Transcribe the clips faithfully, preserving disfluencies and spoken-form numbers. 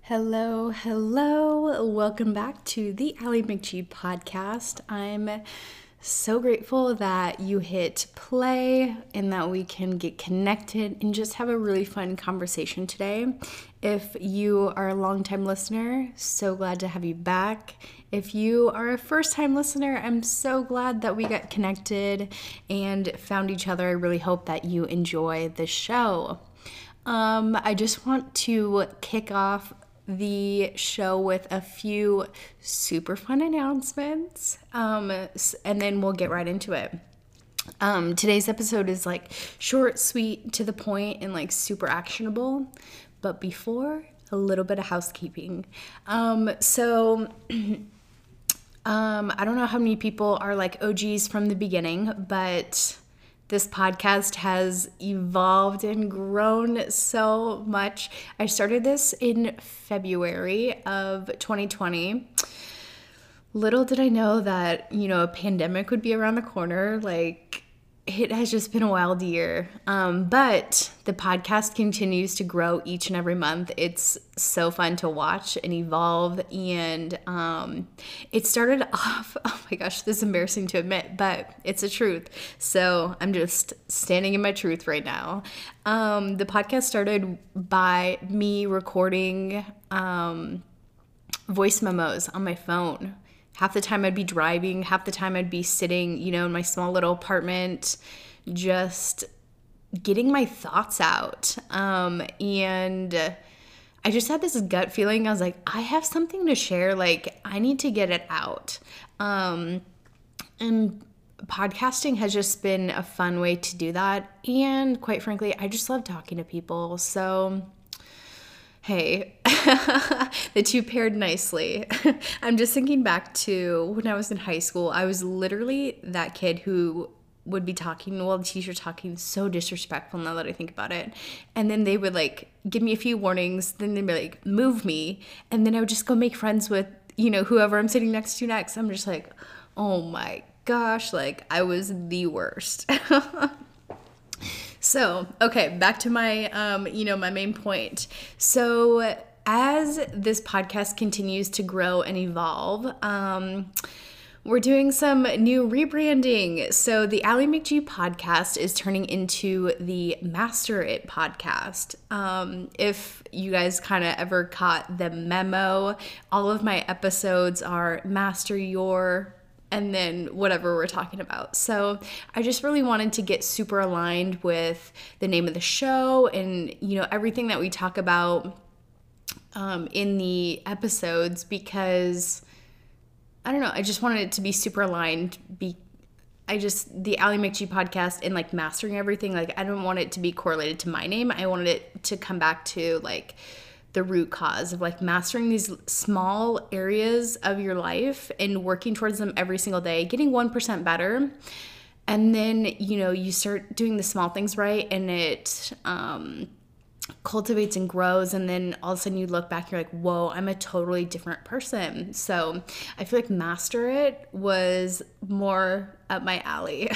Hello, hello. Welcome back to the Allie McGee podcast. I'm so grateful that you hit play and that we can get connected and just have a really fun conversation today. If you are a longtime listener, so glad to have you back. If you are a first-time listener, I'm so glad that we got connected and found each other. I really hope that you enjoy the show. Um, I just want to kick off the show with a few super fun announcements, um, and then we'll get right into it. Um, today's episode is like short, sweet, to the point, and like super actionable. But before, a little bit of housekeeping. Um, so um, I don't know how many people are like O Gs from the beginning, but this podcast has evolved and grown so much. I started this in February of twenty twenty. Little did I know that, you know, a pandemic would be around the corner. Like, it has just been a wild year. Um, but the podcast continues to grow each and every month. It's so fun to watch and evolve. And um, it started off, oh my gosh, this is embarrassing to admit, but it's the truth. So I'm just standing in my truth right now. Um, the podcast started by me recording um, voice memos on my phone. Half the time I'd be driving, half the time I'd be sitting, you know, in my small little apartment, just getting my thoughts out. Um, and I just had this gut feeling. I was like, I have something to share. Like, I need to get it out. Um, and podcasting has just been a fun way to do that. And quite frankly, I just love talking to people. So hey, the two paired nicely. I'm just thinking back to when I was in high school. I was literally that kid who would be talking, well, the teacher talking so disrespectful now that I think about it. And then they would like give me a few warnings. Then they'd be like, move me. And then I would just go make friends with, you know, whoever I'm sitting next to next. I'm just like, oh my gosh, like I was the worst. So, okay, back to my, um, you know, my main point. So as this podcast continues to grow and evolve, um, we're doing some new rebranding. So the Allie McGee podcast is turning into the Master It podcast. Um, if you guys kind of ever caught the memo, all of my episodes are Master Your and then whatever we're talking about. So I just really wanted to get super aligned with the name of the show and, you know, everything that we talk about um, in the episodes, because I don't know, I just wanted it to be super aligned. Be I just, the Allie McGee podcast and like mastering everything, like I don't want it to be correlated to my name. I wanted it to come back to like the root cause of like mastering these small areas of your life and working towards them every single day, getting one percent better. And then, you know, you start doing the small things right and it um, cultivates and grows. And then all of a sudden you look back, you're like, whoa, I'm a totally different person. So I feel like Master It was more up my alley.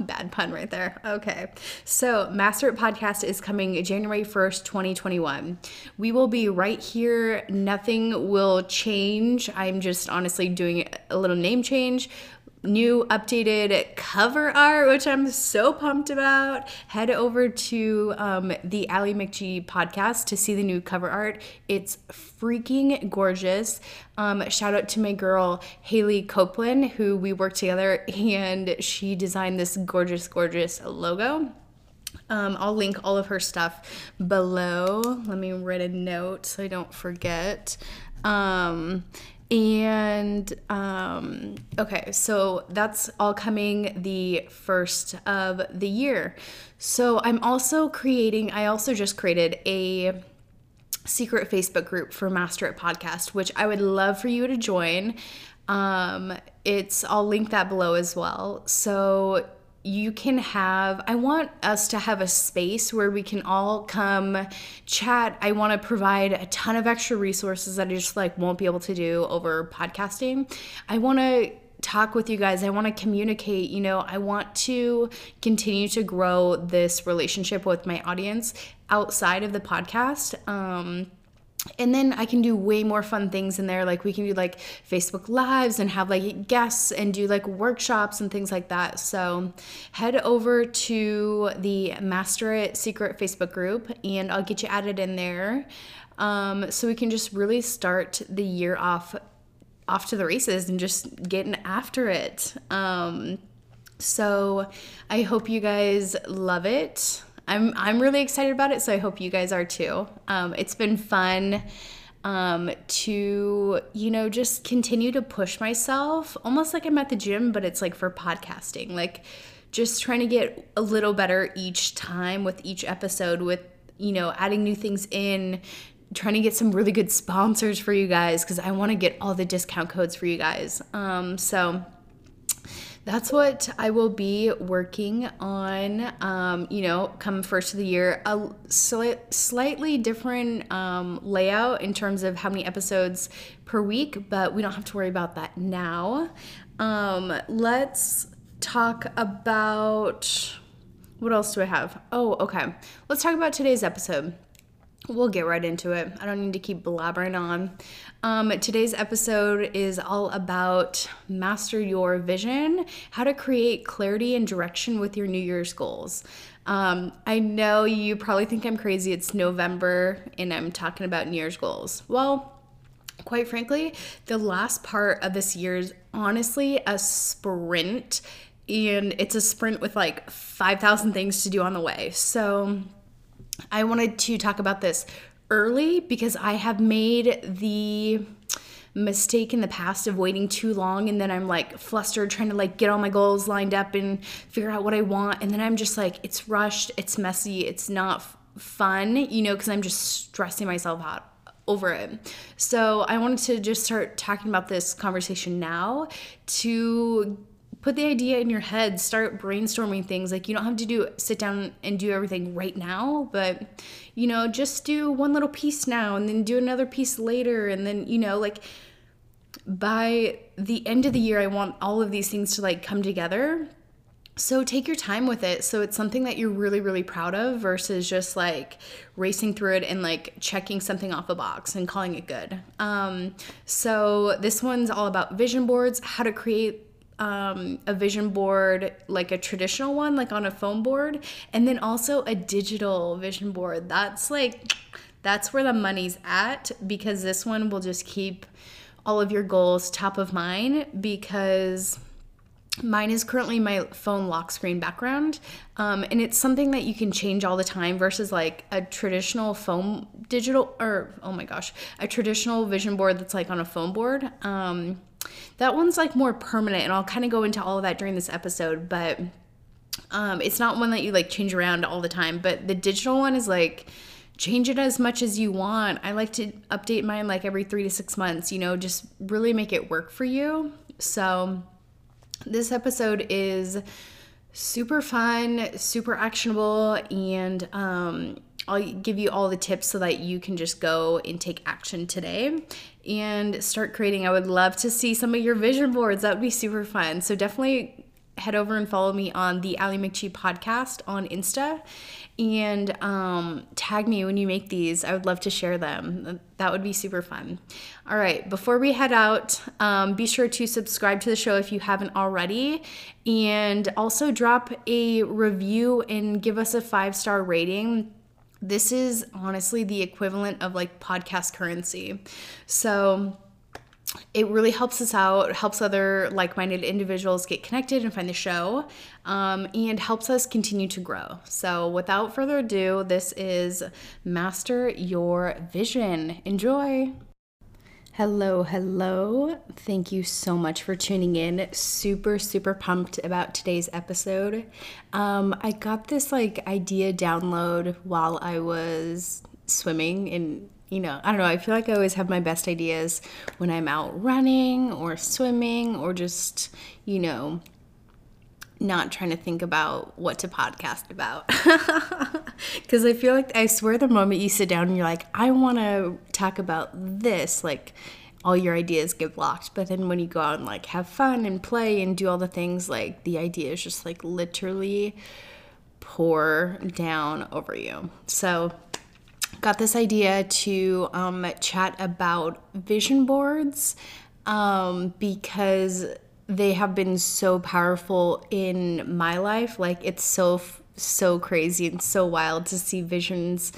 Bad pun right there. Okay. So Master It podcast is coming January first, twenty twenty-one. We will be right here. Nothing will change. I'm just honestly doing a little name change, new updated cover art, which I'm so pumped about. Head over to um, the Allie McGee podcast to see the new cover art. It's freaking gorgeous. Um, shout out to my girl, Haley Copeland, who we worked together, and she designed this gorgeous, gorgeous logo. Um, I'll link all of her stuff below. Let me write a note so I don't forget. Um, And, um, okay, so that's all coming the first of the year. So I'm also creating, I also just created a secret Facebook group for Master It Podcast, which I would love for you to join. Um, it's, I'll link that below as well. So you can have, I want us to have a space where we can all come chat. I want to provide a ton of extra resources that I just like won't be able to do over podcasting. I want to talk with you guys. I want to communicate. You know, I want to continue to grow this relationship with my audience outside of the podcast. Um, and then I can do way more fun things in there. Like we can do like Facebook Lives and have like guests and do like workshops and things like that. So head over to the Master It secret Facebook group and I'll get you added in there. Um, so we can just really start the year off off to the races and just getting after it. Um, so I hope you guys love it. I'm I'm really excited about it, so I hope you guys are too. Um, it's been fun um, to, you know, just continue to push myself, almost like I'm at the gym, but it's like for podcasting, like just trying to get a little better each time with each episode with, you know, adding new things in, trying to get some really good sponsors for you guys because I want to get all the discount codes for you guys. Um, so that's what I will be working on, um, you know, come first of the year. A sli- slightly different um, layout in terms of how many episodes per week, but we don't have to worry about that now. Um, let's talk about... What else do I have? Oh, okay. Let's talk about today's episode. We'll get right into it. I don't need to keep blabbering on. Um, today's episode is all about master your vision, how to create clarity and direction with your New Year's goals. Um, I know you probably think I'm crazy. It's November and I'm talking about New Year's goals. Well, quite frankly, the last part of this year is honestly a sprint, and it's a sprint with like five thousand things to do on the way. So I wanted to talk about this early because I have made the mistake in the past of waiting too long, and then I'm like flustered trying to like get all my goals lined up and figure out what I want, and then I'm just like, it's rushed, it's messy, it's not f- fun, you know, because I'm just stressing myself out over it. So I wanted to just start talking about this conversation now to put the idea in your head, start brainstorming things. Like you don't have to do sit down and do everything right now, but you know, just do one little piece now and then do another piece later. And then, you know, like by the end of the year, I want all of these things to like come together. So take your time with it. So it's something that you're really, really proud of versus just like racing through it and like checking something off a box and calling it good. Um, so this one's all about vision boards, how to create Um, a vision board, like a traditional one, like on a foam board, and then also a digital vision board. That's like, that's where the money's at, because this one will just keep all of your goals top of mind, because mine is currently my phone lock screen background. Um, and it's something that you can change all the time versus like a traditional foam digital, or oh my gosh, a traditional vision board that's like on a foam board. Um, That one's like more permanent, and I'll kind of go into all of that during this episode, but um, it's not one that you like change around all the time. But the digital one is like, change it as much as you want. I like to update mine like every three to six months, you know, just really make it work for you. So this episode is super fun, super actionable, and um, I'll give you all the tips so that you can just go and take action today and start creating. I would love to see some of your vision boards. That would be super fun. So definitely head over and follow me on the Allie McGee podcast on Insta, and um, tag me when you make these. I would love to share them. That would be super fun. All right, before we head out, um, be sure to subscribe to the show if you haven't already, and also drop a review and give us a five-star rating. This is honestly the equivalent of like podcast currency. So it really helps us out, helps other like-minded individuals get connected and find the show, um, and helps us continue to grow. So without further ado, this is Master Your Vision. Enjoy. Hello, hello. Thank you so much for tuning in. Super, super pumped about today's episode. Um, I got this like idea download while I was swimming, and you know, I don't know, I feel like I always have my best ideas when I'm out running or swimming or just, you know, not trying to think about what to podcast about. Because I feel like, I swear the moment you sit down and you're like, I want to talk about this, like all your ideas get blocked. But then when you go out and like have fun and play and do all the things, like the ideas just like literally pour down over you. So got this idea to um, chat about vision boards um, because they have been so powerful in my life. Like it's so, so crazy and so wild to see visions,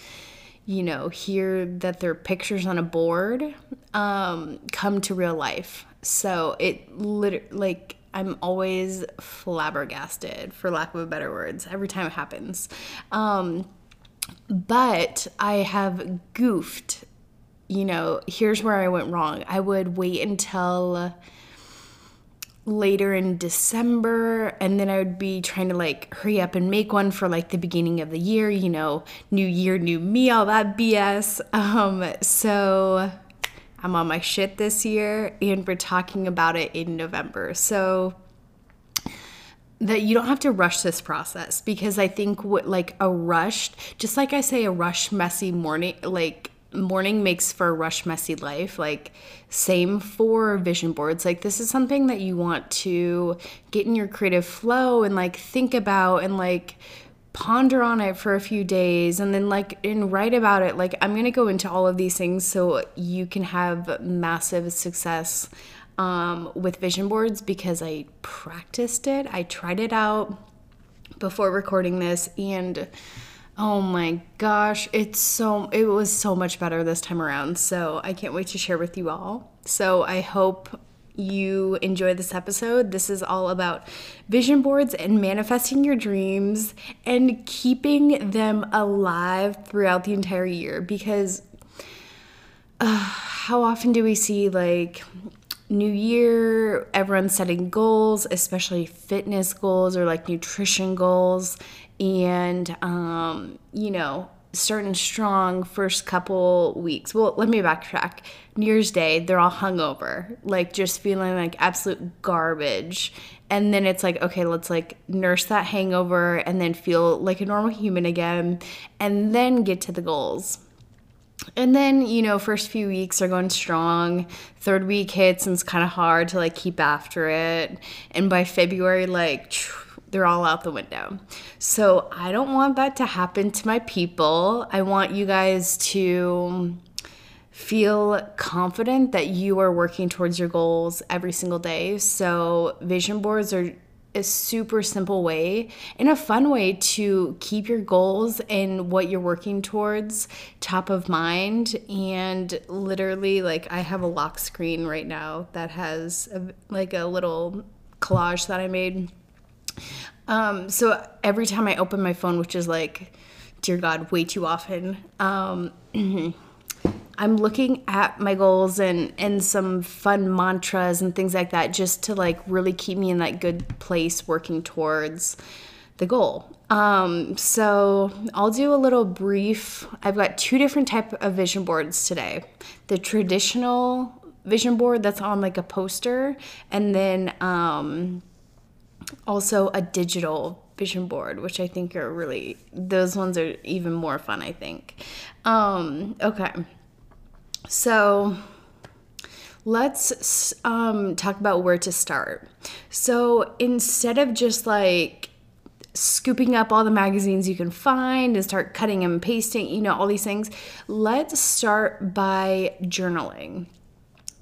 you know, hear that they're pictures on a board, um, come to real life. So it literally, like, I'm always flabbergasted, for lack of better words, every time it happens. Um, but I have goofed, you know, here's where I went wrong. I would wait until later in December, and then I would be trying to like hurry up and make one for like the beginning of the year, you know, new year, new me, all that B S. Um, so I'm on my shit this year, and we're talking about it in November. So that you don't have to rush this process, because I think what like a rushed, just like I say, a rushed messy morning, like morning makes for a rush messy life, like same for vision boards. Like this is something that you want to get in your creative flow and like think about and like ponder on it for a few days and then like and write about it. Like I'm gonna go into all of these things so you can have massive success um with vision boards, because I practiced it. I tried it out before recording this, and oh my gosh, it's so, it was so much better this time around. So I can't wait to share with you all. So I hope you enjoy this episode. This is all about vision boards and manifesting your dreams and keeping them alive throughout the entire year, because uh, how often do we see like new year, everyone's setting goals, especially fitness goals or like nutrition goals, and um you know, starting strong first couple weeks. Well, let me backtrack. New Year's Day, they're all hungover, like just feeling like absolute garbage, and then it's like, okay, let's like nurse that hangover and then feel like a normal human again, and then get to the goals. And then, you know, first few weeks are going strong. Third week hits, and it's kind of hard to, like, keep after it. And by February, like, they're all out the window. So I don't want that to happen to my people. I want you guys to feel confident that you are working towards your goals every single day. So vision boards are a super simple way and a fun way to keep your goals and what you're working towards top of mind. And literally, like, I have a lock screen right now that has a, like a little collage that I made. Um, so every time I open my phone, which is like, dear God, way too often, um, I'm looking at my goals and, and some fun mantras and things like that, just to like really keep me in that good place working towards the goal. Um, so I'll do a little brief. I've got two different type of vision boards today. The traditional vision board that's on like a poster, and then um, also a digital vision board, which I think are really, those ones are even more fun, I think. Um, okay. So let's um, talk about where to start. So instead of just like scooping up all the magazines you can find and start cutting and pasting, you know, all these things, let's start by journaling.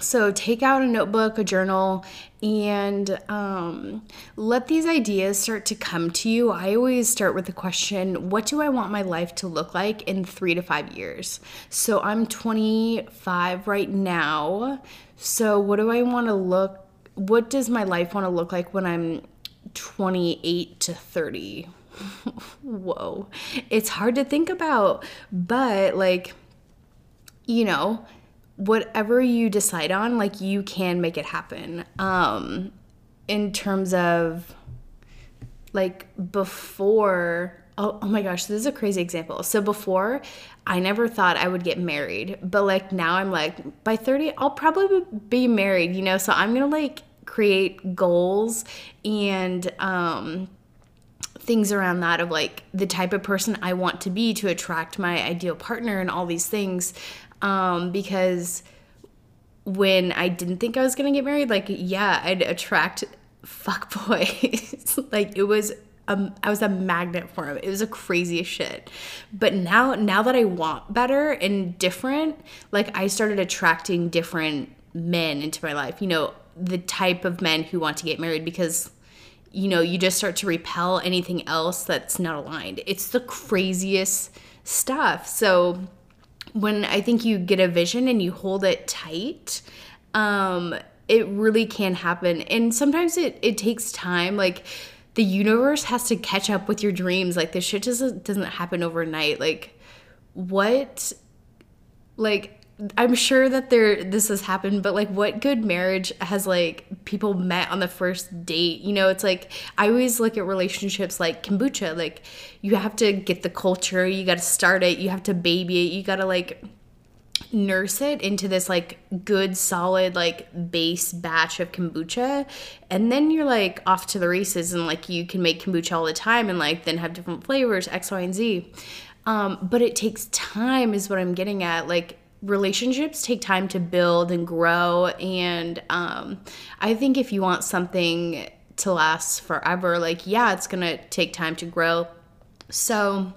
So take out a notebook, a journal, and um, let these ideas start to come to you. I always start with the question, what do I want my life to look like in three to five years? So I'm twenty-five right now. So what do I want to look, what does my life want to look like when I'm twenty-eight to thirty? Whoa. It's hard to think about, but like, you know, whatever you decide on, like you can make it happen. Um, in terms of like before, oh, oh my gosh, this is a crazy example. So before, I never thought I would get married, but like now I'm like, by thirty, I'll probably be married, you know? So I'm going to like create goals and, um, things around that of like the type of person I want to be to attract my ideal partner and all these things. Um, because when I didn't think I was going to get married, like, yeah, I'd attract fuck boys. Like, it was, um, I was a magnet for him. It was the craziest shit. But now, now that I want better and different, like, I started attracting different men into my life, you know, the type of men who want to get married, because, you know, you just start to repel anything else that's not aligned. It's the craziest stuff. So when I think you get a vision and you hold it tight, um, it really can happen. And sometimes it, it takes time. Like, the universe has to catch up with your dreams. Like, this shit just doesn't happen overnight. Like, what, like, I'm sure that there this has happened, but, like, what good marriage has, like, people met on the first date? You know, it's like, I always look at relationships like kombucha. Like, you have to get the culture, you got to start it, you have to baby it, you got to, like, nurse it into this, like, good, solid, like, base batch of kombucha, and then you're, like, off to the races, and, like, you can make kombucha all the time and, like, then have different flavors, X, Y, and Z. Um, but it takes time is what I'm getting at. Like, relationships take time to build and grow, and um, I think if you want something to last forever, like, yeah, it's gonna take time to grow. So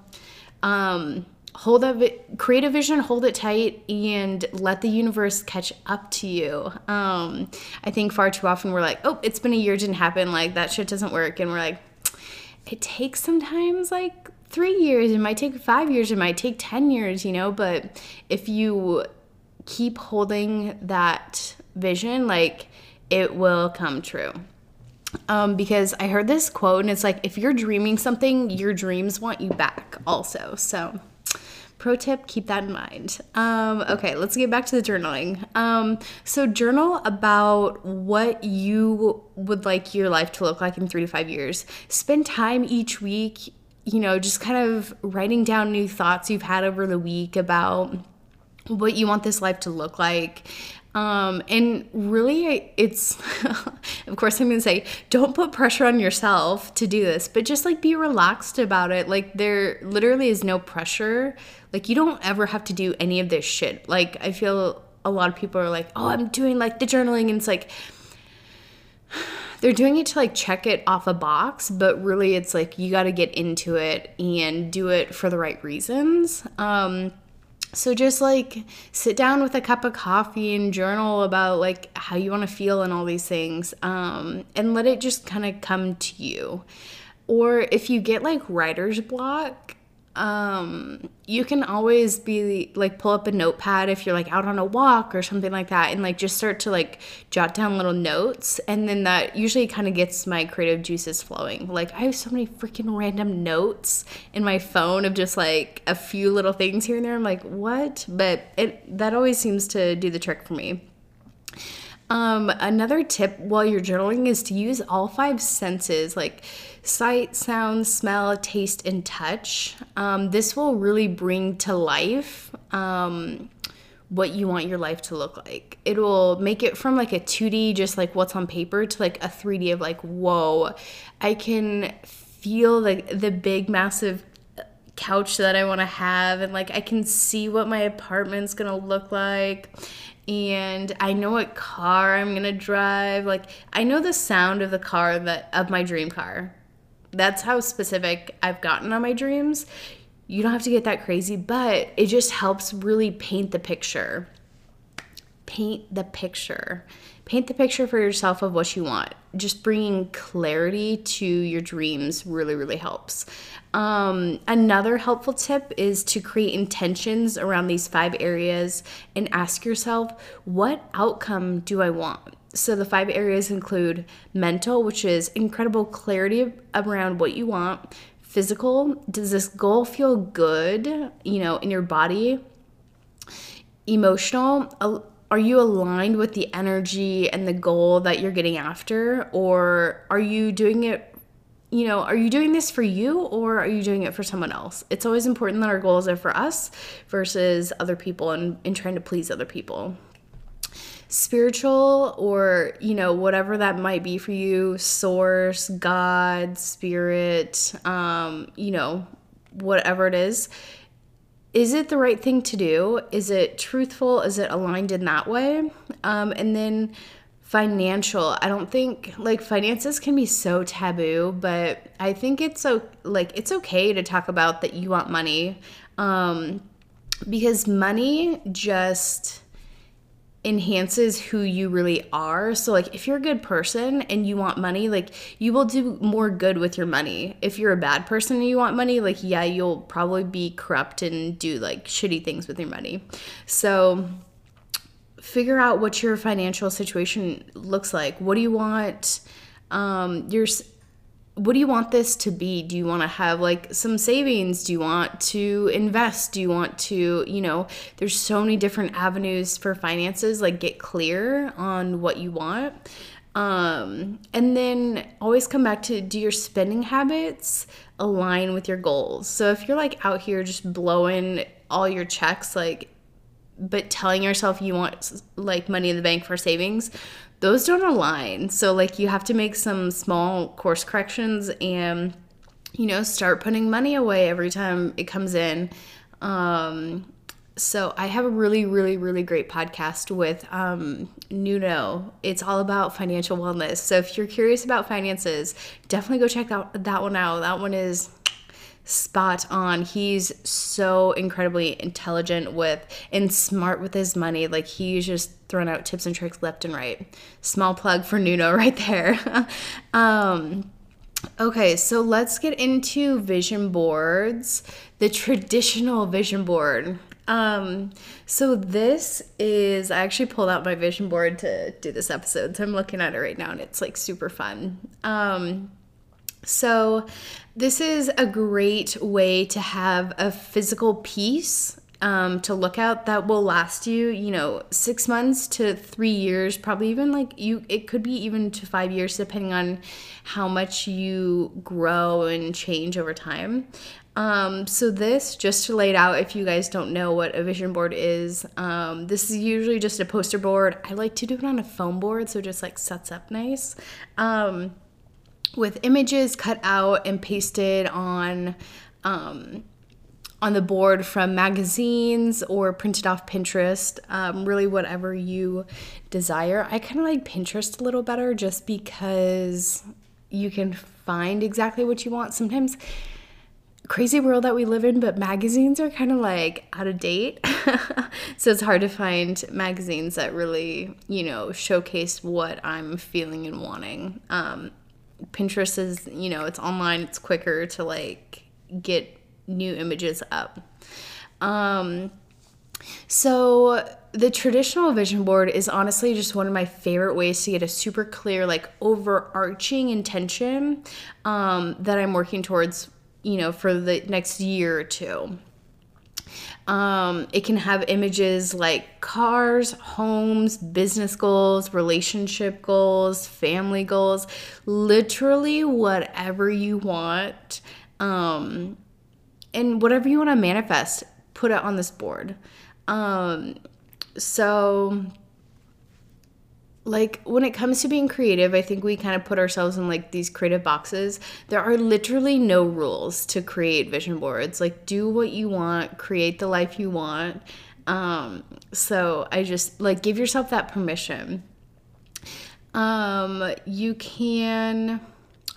um, hold up, create a vision, hold it tight, and let the universe catch up to you. Um, I think far too often we're like, oh, it's been a year, didn't happen, like, that shit doesn't work, and we're like, it takes sometimes, like, three years, it might take five years, it might take ten years, you know, but if you keep holding that vision, like, it will come true. Um, because I heard this quote, and it's like, if you're dreaming something, your dreams want you back also. So pro tip, keep that in mind. Um, okay, let's get back to the journaling. Um, so journal about what you would like your life to look like in three to five years. Spend time each week, you know, just kind of writing down new thoughts you've had over the week about what you want this life to look like. Um, and really, it's, of course, I'm going to say, don't put pressure on yourself to do this, but just, like, be relaxed about it. Like, there literally is no pressure. Like, you don't ever have to do any of this shit. Like, I feel a lot of people are like, oh, I'm doing, like, the journaling, and it's like, they're doing it to, like, check it off a box, but really it's like, you got to get into it and do it for the right reasons. Um, so just, like, sit down with a cup of coffee and journal about, like, how you want to feel and all these things, um, and let it just kind of come to you. Or if you get, like, writer's block, um, you can always be, like, pull up a notepad if you're, like, out on a walk or something like that, and, like, just start to, like, jot down little notes, and then that usually kind of gets my creative juices flowing. Like, I have so many freaking random notes in my phone of just, like, a few little things here and there. I'm like, what? But it that always seems to do the trick for me. Um, another tip while you're journaling is to use all five senses, like sight, sound, smell, taste, and touch. Um, this will really bring to life, um, what you want your life to look like. It will make it from, like, a two D, just, like, what's on paper, to, like, a three D of, like, whoa, I can feel, like, the, the big, massive couch that I want to have. And, like, I can see what my apartment's going to look like. And I know what car I'm gonna drive. Like, I know the sound of the car that of my dream car. That's how specific I've gotten on my dreams. You don't have to get that crazy, but it just helps really paint the picture. Paint the picture. Paint the picture for yourself of what you want. Just bringing clarity to your dreams really, really helps. Um, another helpful tip is to create intentions around these five areas and ask yourself, what outcome do I want? So the five areas include mental, which is incredible clarity around what you want. Physical, does this goal feel good, you know, in your body? Emotional, are you aligned with the energy and the goal that you're getting after? Or are you doing it, you know, are you doing this for you, or are you doing it for someone else? It's always important that our goals are for us versus other people, and, and trying to please other people. Spiritual, or, you know, whatever that might be for you, source, God, spirit, um, you know, whatever it is. Is it the right thing to do? Is it truthful? Is it aligned in that way? Um, and then financial. I don't think, like, finances can be so taboo, but I think it's so, like, it's okay to talk about that you want money, um, because money just enhances who you really are. So, like, if you're a good person and you want money, like, you will do more good with your money. If you're a bad person and you want money, like, yeah, you'll probably be corrupt and do, like, shitty things with your money. So figure out what your financial situation looks like. What do you want um your what do you want this to be? Do you want to have, like, some savings? Do you want to invest? Do you want to, you know, there's so many different avenues for finances. Like, get clear on what you want. Um, and then always come back to, do your spending habits align with your goals? So if you're, like, out here just blowing all your checks, like, but telling yourself you want, like, money in the bank for savings, those don't align. So, like, you have to make some small course corrections and, you know, start putting money away every time it comes in. Um, so I have a really, really, really great podcast with um, Nuno. It's all about financial wellness. So if you're curious about finances, definitely go check out that one out. That one is spot on. He's so incredibly intelligent with and smart with his money. Like, he's just throwing out tips and tricks left and right. Small plug for Nuno right there. um, okay, so let's get into vision boards, the traditional vision board. Um, so this is, I actually pulled out my vision board to do this episode, so I'm looking at it right now, and it's, like, super fun. Um, So this is a great way to have a physical piece um, to look at that will last you, you know, six months to three years, probably even, like, you, it could be even to five years, depending on how much you grow and change over time. Um, so this, just to lay it out, if you guys don't know what a vision board is, um, this is usually just a poster board. I like to do it on a foam board, so it just, like, sets up nice. Um, with images cut out and pasted on um, on the board from magazines or printed off Pinterest, um, really whatever you desire. I kind of like Pinterest a little better just because you can find exactly what you want. Sometimes, crazy world that we live in, but magazines are kind of, like, out of date. So it's hard to find magazines that really, you know, showcase what I'm feeling and wanting. Um, Pinterest is, you know, it's online, it's quicker to, like, get new images up. Um, so the traditional vision board is honestly just one of my favorite ways to get a super clear, like, overarching intention um, that I'm working towards, you know, for the next year or two. Um, it can have images like cars, homes, business goals, relationship goals, family goals, literally whatever you want. Um, and whatever you want to manifest, put it on this board. Um, so, like, when it comes to being creative, I think we kind of put ourselves in, like, these creative boxes. There are literally no rules to create vision boards. Like, do what you want, create the life you want. Um, so I just, like, give yourself that permission. Um, you can,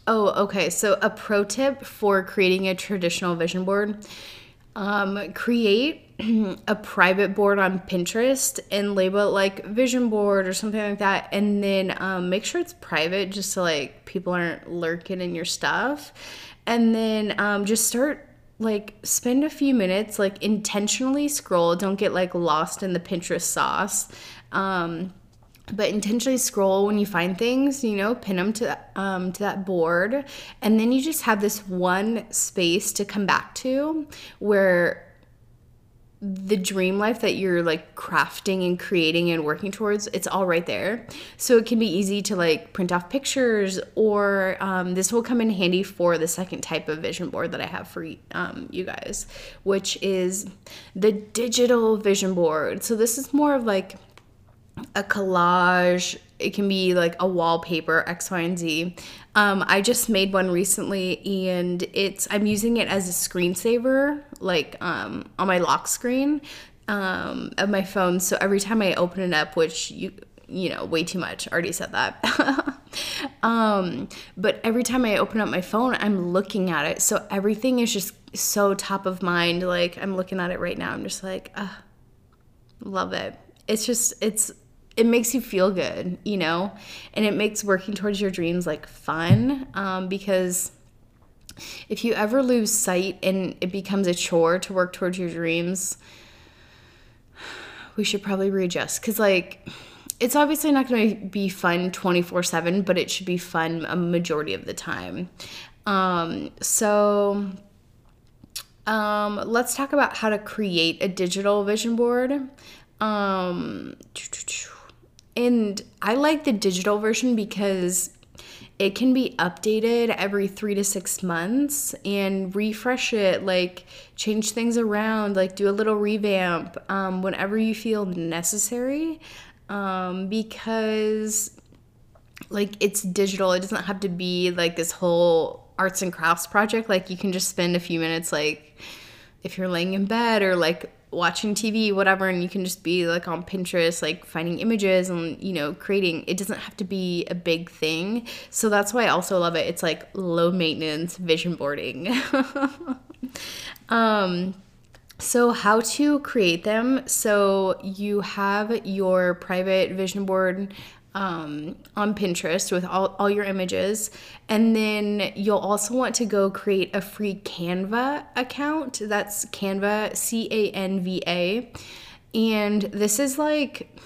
oh, okay. So a pro tip for creating a traditional vision board, um, create a private board on Pinterest and label it, like, vision board or something like that, and then um, make sure it's private just so, like, people aren't lurking in your stuff. And then um, just start, like, spend a few minutes, like, intentionally scroll. Don't get, like, lost in the Pinterest sauce, um, but intentionally scroll when you find things, you know, pin them to um, to that board, and then you just have this one space to come back to where the dream life that you're, like, crafting and creating and working towards, it's all right there. So it can be easy to, like, print off pictures, or um, this will come in handy for the second type of vision board that I have for um, you guys, which is the digital vision board. So this is more of, like, a collage. It can be, like, a wallpaper, X, Y, and Z. Um, I just made one recently, and it's I'm using it as a screensaver, like, um, on my lock screen um, of my phone. So every time I open it up, which you you know, way too much. I already said that. um, but every time I open up my phone, I'm looking at it. So everything is just so top of mind. Like, I'm looking at it right now. I'm just like, uh, love it. It's just, it's, it makes you feel good, you know, and it makes working towards your dreams like fun, um, because if you ever lose sight and it becomes a chore to work towards your dreams, we should probably readjust, because like, it's obviously not going to be fun twenty-four seven, but it should be fun a majority of the time. Um, so um, let's talk about how to create a digital vision board. Um, and I like the digital version because it can be updated every three to six months and refresh it, like change things around, like do a little revamp um, whenever you feel necessary, um, because like it's digital. It doesn't have to be like this whole arts and crafts project. Like you can just spend a few minutes, like if you're laying in bed or like watching T V, whatever, and you can just be like on Pinterest, like finding images and, you know, creating. It doesn't have to be a big thing. So that's why I also love it. It's like low maintenance vision boarding. um, so how to create them. So you have your private vision board um, on Pinterest with all, all your images. And then you'll also want to go create a free Canva account. That's Canva, C A N V A. And this is like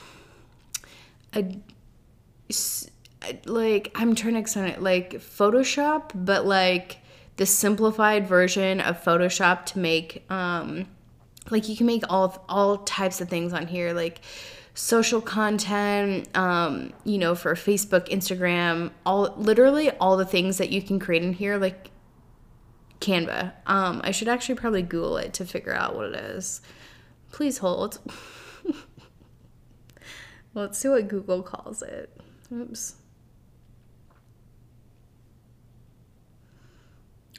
a, like, I'm trying to explain it, like Photoshop, but like the simplified version of Photoshop to make, um, like you can make all, all types of things on here. Like social content, um, you know, for Facebook, Instagram, all, literally all the things that you can create in here, like Canva. Um, I should actually probably Google it to figure out what it is. Please hold. Let's see what Google calls it. Oops.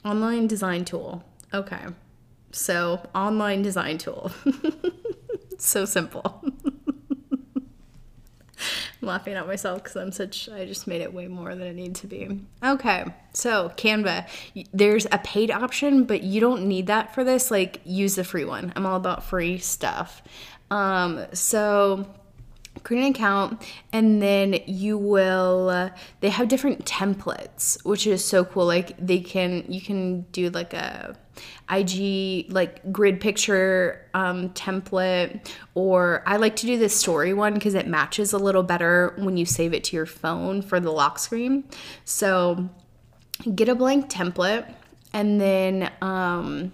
Online design tool. Okay. So, online design tool. So simple. I'm laughing at myself because I'm such, I just made it way more than it needed to be. Okay, so Canva. There's a paid option, but you don't need that for this. Like, use the free one. I'm all about free stuff. Um, so create an account, and then you will, uh, they have different templates, which is so cool. Like, they can, you can do like a I G, like grid picture um, template, or I like to do this story one because it matches a little better when you save it to your phone for the lock screen. So get a blank template and then um,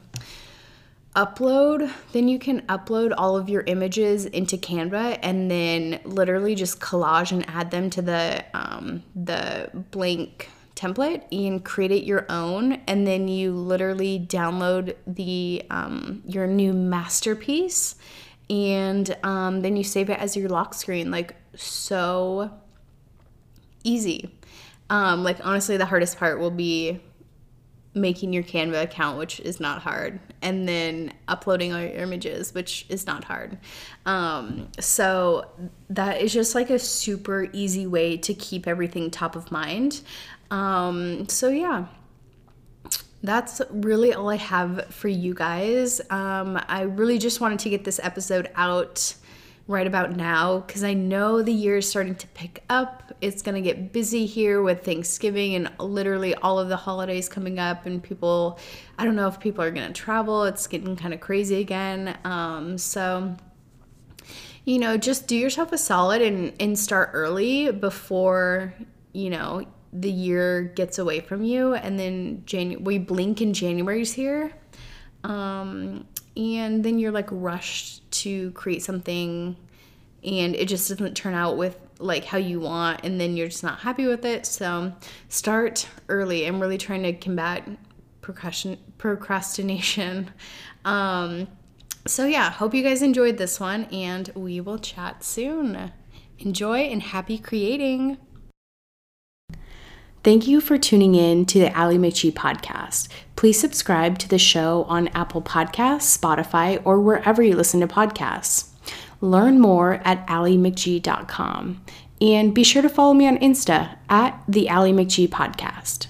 upload. Then you can upload all of your images into Canva and then literally just collage and add them to the um, the blank template and create it your own, and then you literally download the um, your new masterpiece, and um, then you save it as your lock screen. Like, so easy. Um, like, honestly, the hardest part will be making your Canva account, which is not hard, and then uploading all your images, which is not hard. Um, so that is just like a super easy way to keep everything top of mind. Um, so yeah, that's really all I have for you guys. Um, I really just wanted to get this episode out right about now because I know the year is starting to pick up. It's going to get busy here with Thanksgiving and literally all of the holidays coming up, and people, I don't know if people are going to travel. It's getting kind of crazy again. Um, so, you know, just do yourself a solid and, and start early before, you know, the year gets away from you, and then Janu- we blink and January's here, um, and then you're like rushed to create something and it just doesn't turn out with like how you want, and then you're just not happy with it. So start early. I'm really trying to combat procrastination. Um, so yeah, hope you guys enjoyed this one, and we will chat soon. Enjoy and happy creating. Thank you for tuning in to the Allie McGee podcast. Please subscribe to the show on Apple Podcasts, Spotify, or wherever you listen to podcasts. Learn more at allie mcgee dot com. And be sure to follow me on Insta at the Allie McGee Podcast.